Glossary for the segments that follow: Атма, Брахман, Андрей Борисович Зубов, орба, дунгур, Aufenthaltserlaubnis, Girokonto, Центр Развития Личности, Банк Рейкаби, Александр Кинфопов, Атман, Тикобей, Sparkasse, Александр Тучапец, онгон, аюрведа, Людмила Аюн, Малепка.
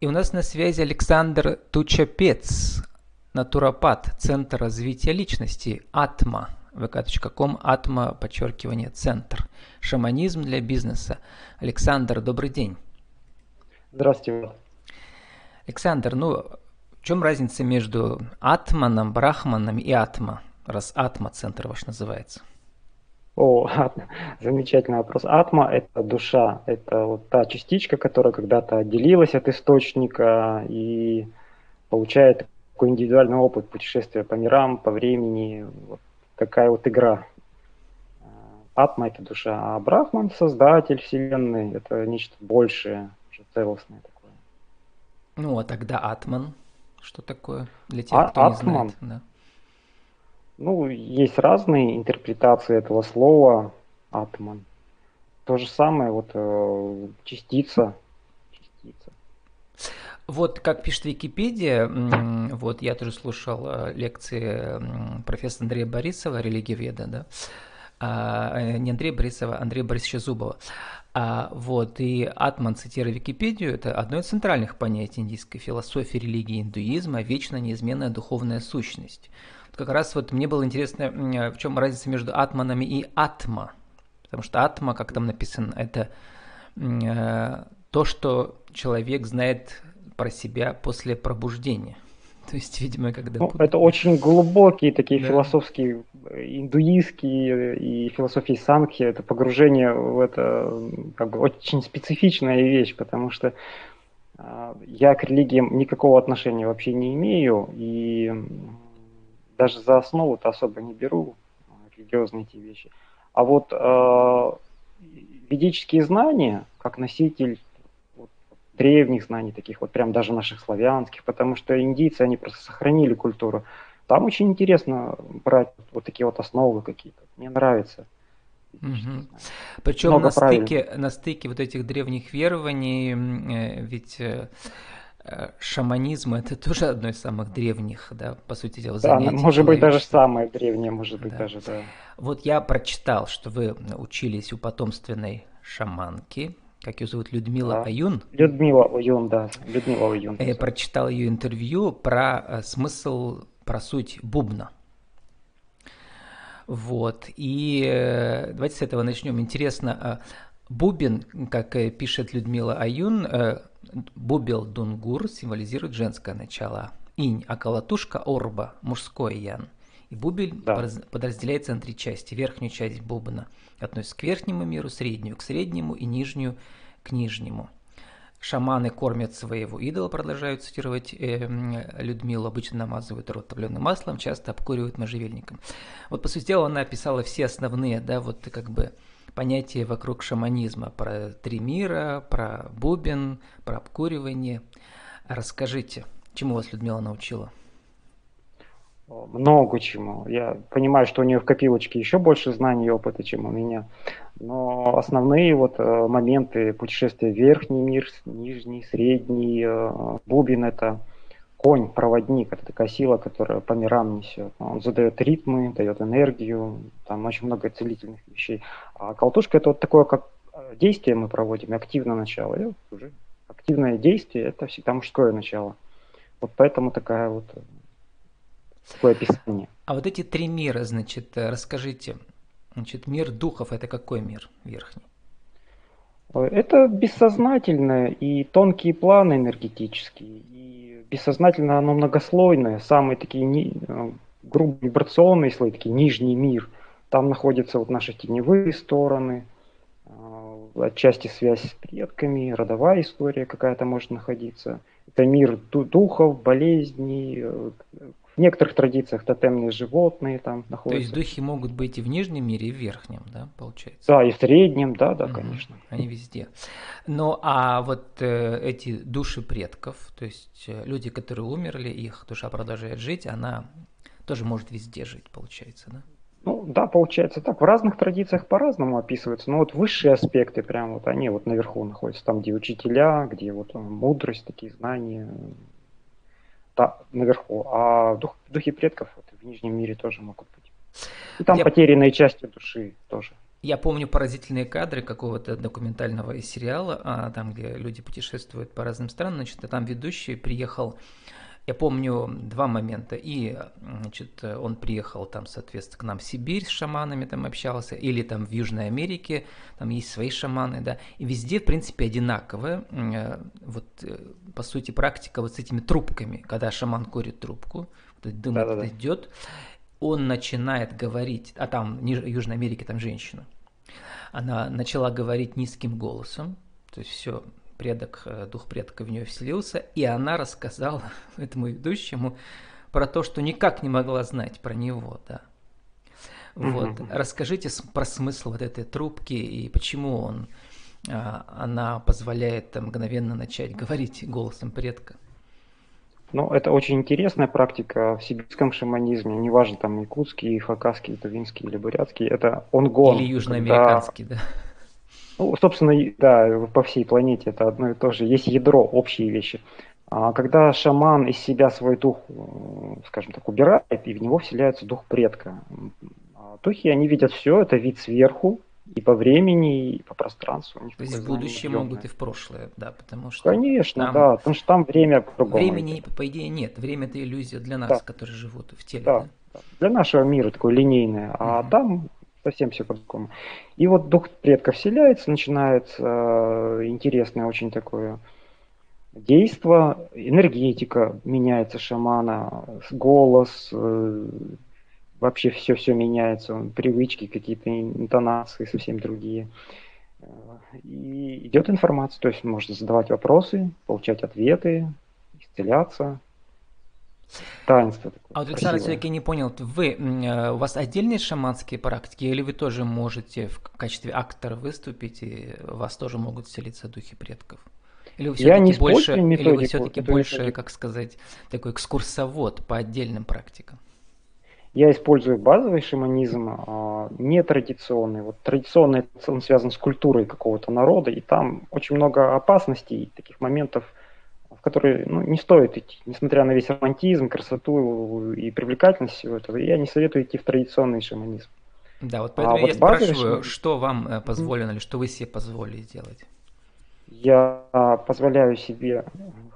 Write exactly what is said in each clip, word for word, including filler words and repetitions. И у нас на связи Александр Тучапец, натуропат, Центр развития личности, Атма, вэ ка точка ком, Атма, подчеркивание, Центр. Шаманизм для бизнеса. Александр, добрый день. Здравствуйте. Александр, ну, в чем разница между Атманом, Брахманом и Атма, раз Атма центр ваш называется? О, замечательный вопрос. Атма – это душа, это вот та частичка, которая когда-то отделилась от источника и получает такой индивидуальный опыт путешествия по мирам, по времени, вот такая вот игра. Атма – это душа, а Брахман – создатель Вселенной, это нечто большее, уже целостное такое. Ну, а тогда Атман, что такое для тех, а, кто Атман. Не знает? Да. Ну, есть разные интерпретации этого слова «атман». То же самое, вот, э, частица. частица. Вот, как пишет Википедия, вот я тоже слушал лекции профессора Андрея Борисова, религиоведа, да, а, не Андрея Борисова, Андрея Борисовича Зубова. А, вот, и «атман», цитируя Википедию, это одно из центральных понятий индийской философии, религии индуизма, вечно неизменная духовная сущность. Как раз вот мне было интересно, в чем разница между атманами и атма. Потому что атма, как там написано, это то, что человек знает про себя после пробуждения. То есть, видимо, когда... Ну, это очень глубокие такие да. философские, индуистские и философии санки. Это погружение в это как бы очень специфичная вещь, потому что я к религиям никакого отношения вообще не имею. И... даже за основу-то особо не беру религиозные эти вещи. А вот э, ведические знания, как носитель вот, древних знаний, таких вот прям даже наших славянских, потому что индийцы, они просто сохранили культуру. Там очень интересно брать вот такие вот основы какие-то. Мне нравится. Угу. Причем на стыке, на стыке вот этих древних верований, э, ведь... Э, шаманизм – это тоже одно из самых древних, да, по сути дела, занятий. Да, может быть, даже самое древнее, может быть, да. даже, да. Вот я прочитал, что вы учились у потомственной шаманки, как ее зовут, Людмила да. Аюн. Людмила Аюн, да, Людмила Аюн. Я прочитал ее интервью про смысл, про суть бубна. Вот, и давайте с этого начнем. Интересно, бубен, как пишет Людмила Аюн, бубел дунгур символизирует женское начало, инь, а колотушка орба, мужской ян. И бубель да. подразделяется на три части. Верхнюю часть бубна относится к верхнему миру, среднюю к среднему и нижнюю к нижнему. Шаманы кормят своего идола, продолжают цитировать э, Людмилу, обычно намазывают рот топленым маслом, часто обкуривают можжевельником. Вот, по сути дела, она описала все основные, да, вот как бы... понятия вокруг шаманизма, про три мира, про бубен, про обкуривание. Расскажите, чему вас Людмила научила? Много чему. Я понимаю, что у нее в копилочке еще больше знаний и опыта, чем у меня. Но основные вот моменты путешествия в верхний мир, нижний, средний, бубен – это конь, проводник, это такая сила, которая по мирам несет. Он задает ритмы, дает энергию, там очень много целительных вещей. А колотушка — это вот такое, как действие мы проводим, активное начало. И вот уже активное действие — это всегда мужское начало. Вот поэтому такая вот, такое описание. А вот эти три мира, значит, расскажите. Значит, мир духов — это какой мир верхний? Это бессознательное и тонкие планы энергетические, и бессознательно оно многослойное, самые такие ни... грубо вибрационные слои, такие нижний мир. Там находятся вот наши теневые стороны, отчасти связь с предками, родовая история какая-то может находиться. Это мир духов, болезней, в некоторых традициях тотемные животные там находятся. То есть духи могут быть и в нижнем мире, и в верхнем, да, получается? Да, и в среднем, да, да, угу, конечно. Они везде. Ну, а вот э, эти души предков, то есть э, люди, которые умерли, их душа продолжает жить, она тоже может везде жить, получается, да? Ну, да, получается так. В разных традициях по-разному описываются, но вот высшие аспекты, прям вот они вот наверху находятся, там, где учителя, где вот мудрость, такие знания, да, наверху. А дух, духи предков вот, в нижнем мире тоже могут быть. И там Я... потерянные части души тоже. Я помню поразительные кадры какого-то документального сериала, там, где люди путешествуют по разным странам, значит, а там ведущий приехал, я помню два момента, и, значит, он приехал там, соответственно, к нам в Сибирь с шаманами там общался, или там в Южной Америке, там есть свои шаманы, да, и везде, в принципе, одинаковая, вот, по сути, практика вот с этими трубками, когда шаман курит трубку, дым да, да, идет, он начинает говорить, а там в Южной Америке там женщина, она начала говорить низким голосом, то есть все, предок, дух предка в нее вселился, и она рассказала этому ведущему про то, что никак не могла знать про него, да. Вот, mm-hmm. Расскажите про смысл вот этой трубки и почему он, она позволяет мгновенно начать говорить голосом предка. Ну, это очень интересная практика в сибирском шаманизме, неважно, там, якутский, хакасский, тувинский или бурятский, это онгон. Или южноамериканский, когда... да. Ну, собственно, да, по всей планете это одно и то же, есть ядро, общие вещи. Когда шаман из себя свой дух, скажем так, убирает, и в него вселяется дух предка. Духи, они видят все, это вид сверху, и по времени, и по пространству. То есть в будущее объемное. Могут и в прошлое, да, потому что... Конечно, там, да, потому что там время по-другому. Времени, по идее, нет. Время – это иллюзия для нас, да. Которые живут в теле. Да. Да? Для нашего мира такое линейное, а uh-huh. там совсем все по-другому. И вот дух предка вселяется, начинается э, интересное очень такое действие, энергетика меняется шамана, голос... Э, Вообще все-все меняется, привычки, какие-то интонации совсем другие. И идет информация, то есть можно задавать вопросы, получать ответы, исцеляться. Таинство такое. А вот, Александр, все-таки не понял, вы, у вас отдельные шаманские практики, или вы тоже можете в качестве актора выступить, и вас тоже могут вселиться духи предков? Или вы все-таки больше, методику, или вы все-таки больше, как сказать, такой экскурсовод по отдельным практикам? Я использую базовый шаманизм, нетрадиционный. Вот традиционный он связан с культурой какого-то народа, и там очень много опасностей и таких моментов, в которые ну, не стоит идти. Несмотря на весь романтизм, красоту и привлекательность всего этого, я не советую идти в традиционный шаманизм. Да, вот поэтому а я вот спрашиваю, шаманизм... что вам позволено, или что вы себе позволили сделать? Я позволяю себе,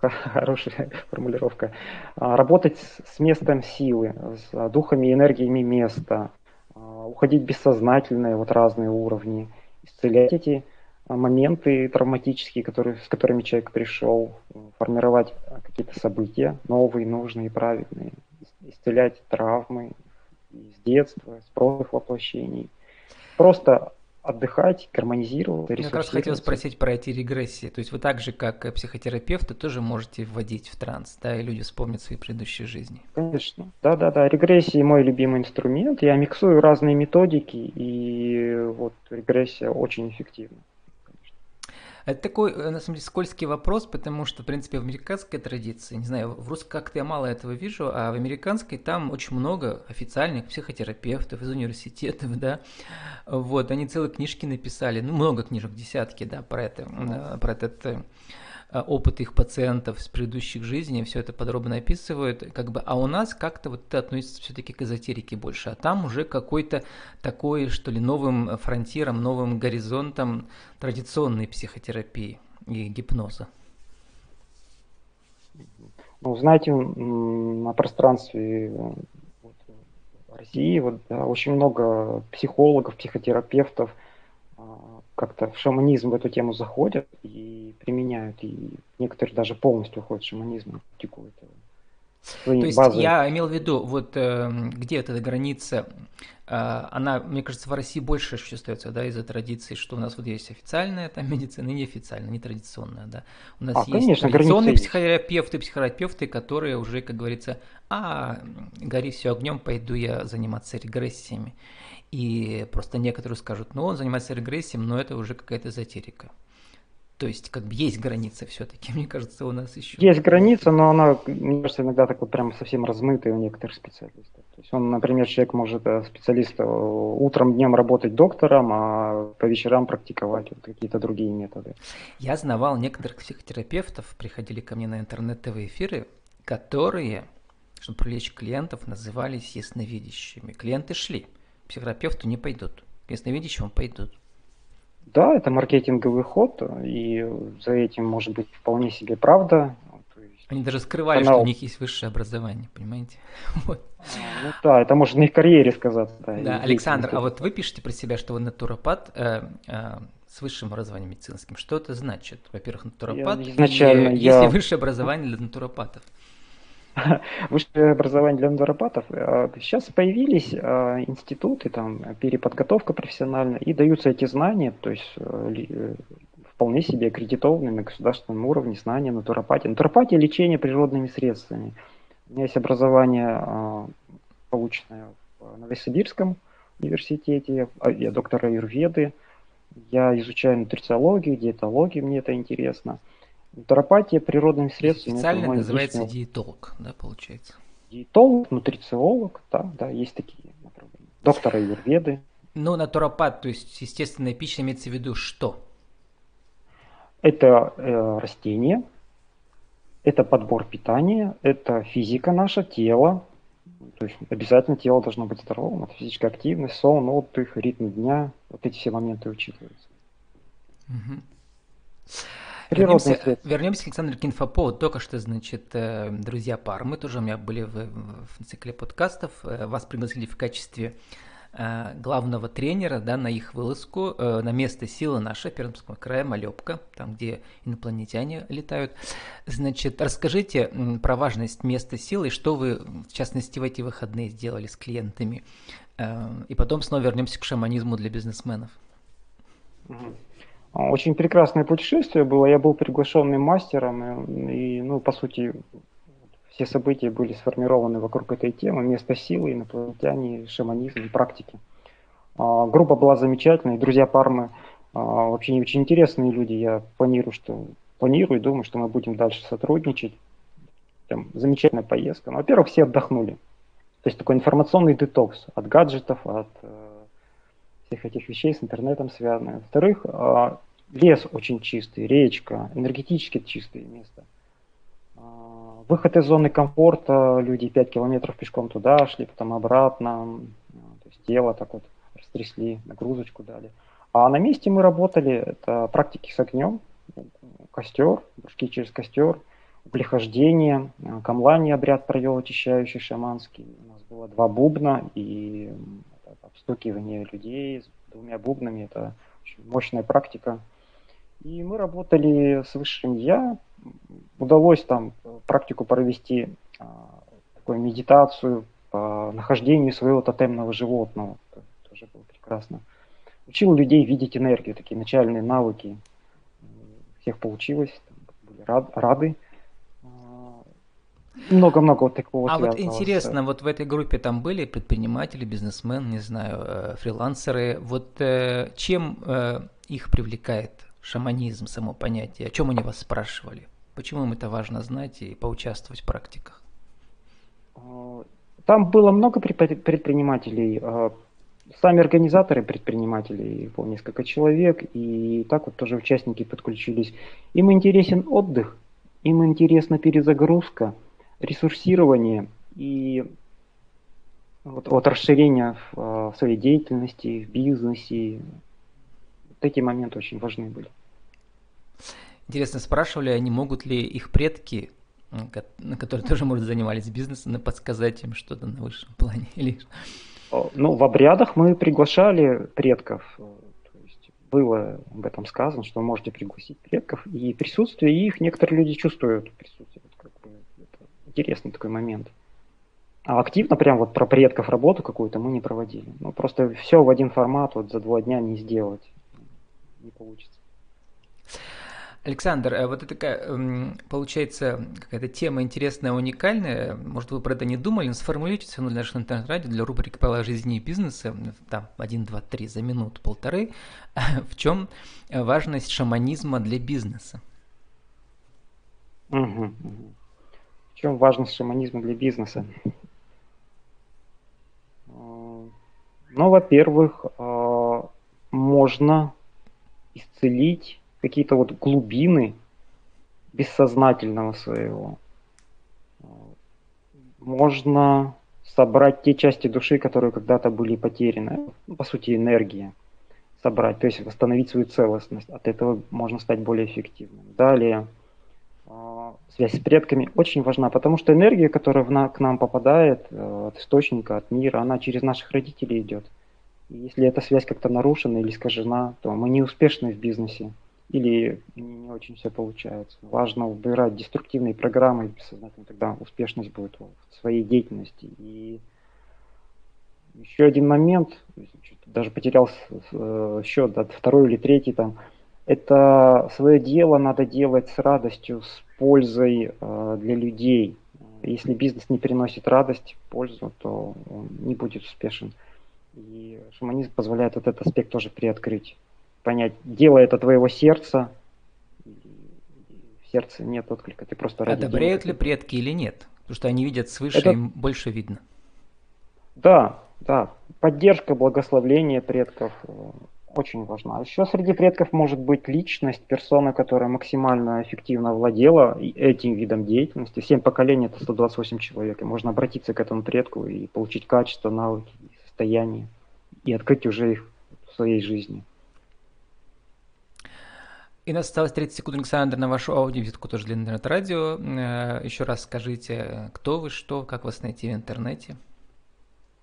хорошая формулировка, работать с местом силы, с духами и энергиями места, уходить в бессознательные вот разные уровни, исцелять эти моменты травматические, которые, с которыми человек пришел, формировать какие-то события новые, нужные, праведные, исцелять травмы с детства, с прошлых воплощений. Просто... отдыхать, гармонизировать. Я как раз хотел спросить про эти регрессии. То есть вы так же, как психотерапевты, тоже можете вводить в транс, да, и люди вспомнят свои предыдущие жизни. Конечно. Да-да-да, регрессии мой любимый инструмент. Я миксую разные методики, и вот регрессия очень эффективна. Это такой, на самом деле, скользкий вопрос, потому что, в принципе, в американской традиции, не знаю, в русской как-то я мало этого вижу, а в американской там очень много официальных психотерапевтов из университетов, да, вот, они целые книжки написали, ну, много книжек, десятки, да, про это, mm-hmm. про этот опыт их пациентов с предыдущих жизней, все это подробно описывают, как бы, а у нас как-то вот это относится все-таки к эзотерике больше, а там уже какой-то такой, что ли, новым фронтиром, новым горизонтом традиционной психотерапии и гипноза. Ну, знаете, на пространстве России вот, да, очень много психологов, психотерапевтов, как-то в шаманизм в эту тему заходят и применяют, и некоторые даже полностью уходят в шаманизм и практикуют его. То есть базовые... я имел в виду, вот где эта граница, она, мне кажется, в России больше чувствуется, да, из-за традиции, что у нас вот есть официальная там медицина, и неофициальная, нетрадиционная, да. У нас а, есть конечно, традиционные психотерапевты, психотерапевты, которые уже, как говорится, а, гори все огнем, пойду я заниматься регрессиями. И просто некоторые скажут, ну, он занимается регрессией, но это уже какая-то эзотерика. То есть, как бы есть граница все-таки, мне кажется, у нас еще... Есть граница, но она, мне кажется, иногда такой прям совсем размытая у некоторых специалистов. То есть, он, например, человек может, специалист, утром, днем работать доктором, а по вечерам практиковать вот какие-то другие методы. Я знавал некоторых психотерапевтов, приходили ко мне на интернет-тв-эфиры, которые, чтобы привлечь клиентов, назывались ясновидящими. Клиенты шли. Психотерапевту не пойдут. ясновидящим пойдут. Да, это маркетинговый ход, и за этим может быть вполне себе правда. Они даже скрывали, канал. Что у них есть высшее образование, понимаете? Вот. Ну, да, это может на их карьере сказаться. Да, да, Александр, а вот вы пишете про себя, что вы натуропат э, э, с высшим образованием медицинским. Что это значит? Во-первых, натуропат, я, изначально и, я... есть ли высшее образование для натуропатов? Высшее образование для натуропатов. Сейчас появились институты, там переподготовка профессиональная, и даются эти знания, то есть вполне себе аккредитованные на государственном уровне знания натуропатии. Натуропатия – лечение природными средствами. У меня есть образование, полученное в Новосибирском университете, я доктор аюрведы, я изучаю нутрициологию, диетологию, мне это интересно. Натуропатия природными средствами. Специально это называется личный... диетолог, да, получается? Диетолог, нутрициолог, да, да, есть такие направления. Доктор аюрведы. Ну, натуропат, то есть естественная пища, имеется в виду что? Это э, растения, это подбор питания, это физика наша, тело. То есть обязательно тело должно быть здоровым, это физическая активность, сон, отдых, ритм дня. Вот эти все моменты учитываются. Угу. Вернемся, вернемся к Александру Кинфопову. Только что, значит, друзья пар, мы тоже у меня были в, в цикле подкастов, вас пригласили в качестве главного тренера, да, на их вылазку, э, на место силы наша, Пермского края, Малепка, там, где инопланетяне летают. Значит, расскажите про важность места силы, и что вы, в частности, в эти выходные сделали с клиентами. Э, и потом снова вернемся к шаманизму для бизнесменов. Очень прекрасное путешествие было. Я был приглашенным мастером, и, и ну, по сути, все события были сформированы вокруг этой темы: место силы, инопланетяне, шаманизм и практики. А, группа была замечательная, друзья Пармы а, вообще очень интересные люди. Я планирую, что планирую, думаю, что мы будем дальше сотрудничать. Там замечательная поездка. Ну, во-первых, все отдохнули. То есть такой информационный детокс от гаджетов, от э, всех этих вещей с интернетом связанных. Во-вторых, э, лес очень чистый, речка, энергетически чистое место. Выход из зоны комфорта, люди пять километров пешком туда шли, потом обратно, то есть тело так вот растрясли, нагрузочку дали. А на месте мы работали, это практики с огнем, костер, прыжки через костер, углехождение, камлани обряд провел очищающий шаманский. У нас было два бубна и обстукивание людей с двумя бубнами, это очень мощная практика. И мы работали с высшим я, удалось там практику провести, а, такую медитацию по нахождению своего тотемного животного, это тоже было прекрасно. Учил людей видеть энергию, такие начальные навыки, всех получилось, были рад, рады. Много-много вот такого. А вот интересно, с... вот в этой группе там были предприниматели, бизнесмены, не знаю, фрилансеры, вот чем их привлекает шаманизм, само понятие, о чем они вас спрашивали? Почему им это важно знать и поучаствовать в практиках? Там было много предпринимателей, сами организаторы предпринимателей, по несколько человек, и так вот тоже участники подключились. Им интересен отдых, им интересна перезагрузка, ресурсирование и вот, вот расширение в, в своей деятельности, в бизнесе. Такие моменты очень важны были. Интересно, спрашивали они, могут ли их предки, которые тоже, может, занимались бизнесом, подсказать им что-то на высшем плане? Или... Ну, в обрядах мы приглашали предков. То есть было об этом сказано, что вы можете пригласить предков. И присутствие их, некоторые люди чувствуют присутствие. Это интересный такой момент. А активно прям вот про предков работу какую-то мы не проводили. Ну, просто все в один формат вот за два дня не сделать. Не получится. Александр, вот это такая, получается, какая-то тема интересная, уникальная. Может, вы про это не думали, но сформулируйте все равно для нашего интернет-радио, для рубрики «Правила жизни и бизнеса», там, один, два, три, за минуту, полторы. В чем важность шаманизма для бизнеса? Угу, угу. В чем важность шаманизма для бизнеса? Ну, во-первых, можно... исцелить какие-то вот глубины бессознательного своего. Можно собрать те части души, которые когда-то были потеряны. По сути, энергия. собрать, то есть восстановить свою целостность. От этого можно стать более эффективным. Далее, связь с предками очень важна, потому что энергия, которая к нам попадает от источника, от мира, она через наших родителей идет. И если эта связь как-то нарушена или искажена, то мы неуспешны в бизнесе или не очень все получается. Важно убирать деструктивные программы, бессознательно тогда успешность будет в своей деятельности. И еще один момент, даже потерял счет, второй или третий там, это свое дело надо делать с радостью, с пользой для людей. Если бизнес не приносит радость, пользу, то он не будет успешен. И шаманизм позволяет вот этот аспект тоже приоткрыть, понять, дело это твоего сердца, в сердце нет отклика, ты просто ради одобряют дела. Ли предки или нет? Потому что они видят свыше, это... им больше видно. Да, да, поддержка, благословление предков очень важна. Еще среди предков может быть личность, персона, которая максимально эффективно владела этим видом деятельности. Семь поколений – это сто двадцать восемь человек, и можно обратиться к этому предку и получить качество, навыки, состояние, и открыть уже их в своей жизни. И у нас осталось тридцать секунд, Александр, на вашу аудиовизитку тоже для интернет-радио. Еще раз скажите, кто вы, что, как вас найти в интернете?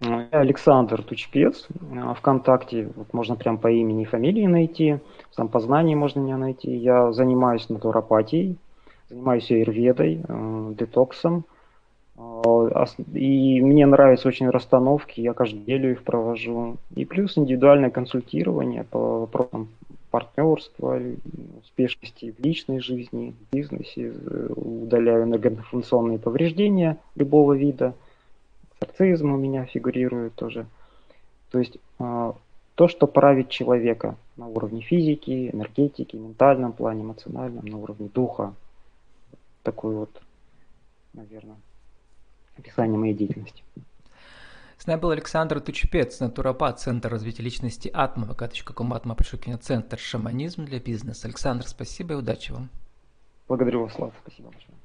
Я Александр Тучапец, ВКонтакте вот можно прям по имени и фамилии найти, в самопознании можно меня найти. Я занимаюсь натуропатией, занимаюсь аюрведой, детоксом. И мне нравятся очень расстановки, я каждую неделю их провожу. И плюс индивидуальное консультирование по вопросам партнерства, успешности в личной жизни, в бизнесе. Удаляю энергоинформационные повреждения любого вида. Нарциссизм у меня фигурирует тоже. То есть то, что правит человека на уровне физики, энергетики, ментальном плане, эмоциональном, на уровне духа. Такой вот, наверное, описание моей деятельности. С нами был Александр Тучапец, натуропат, Центр развития личности Атма, вэ ка точка ком, Атма, подчеркивание, Центр шаманизм для бизнеса. Александр, спасибо и удачи вам. Благодарю вас, Слава, спасибо большое.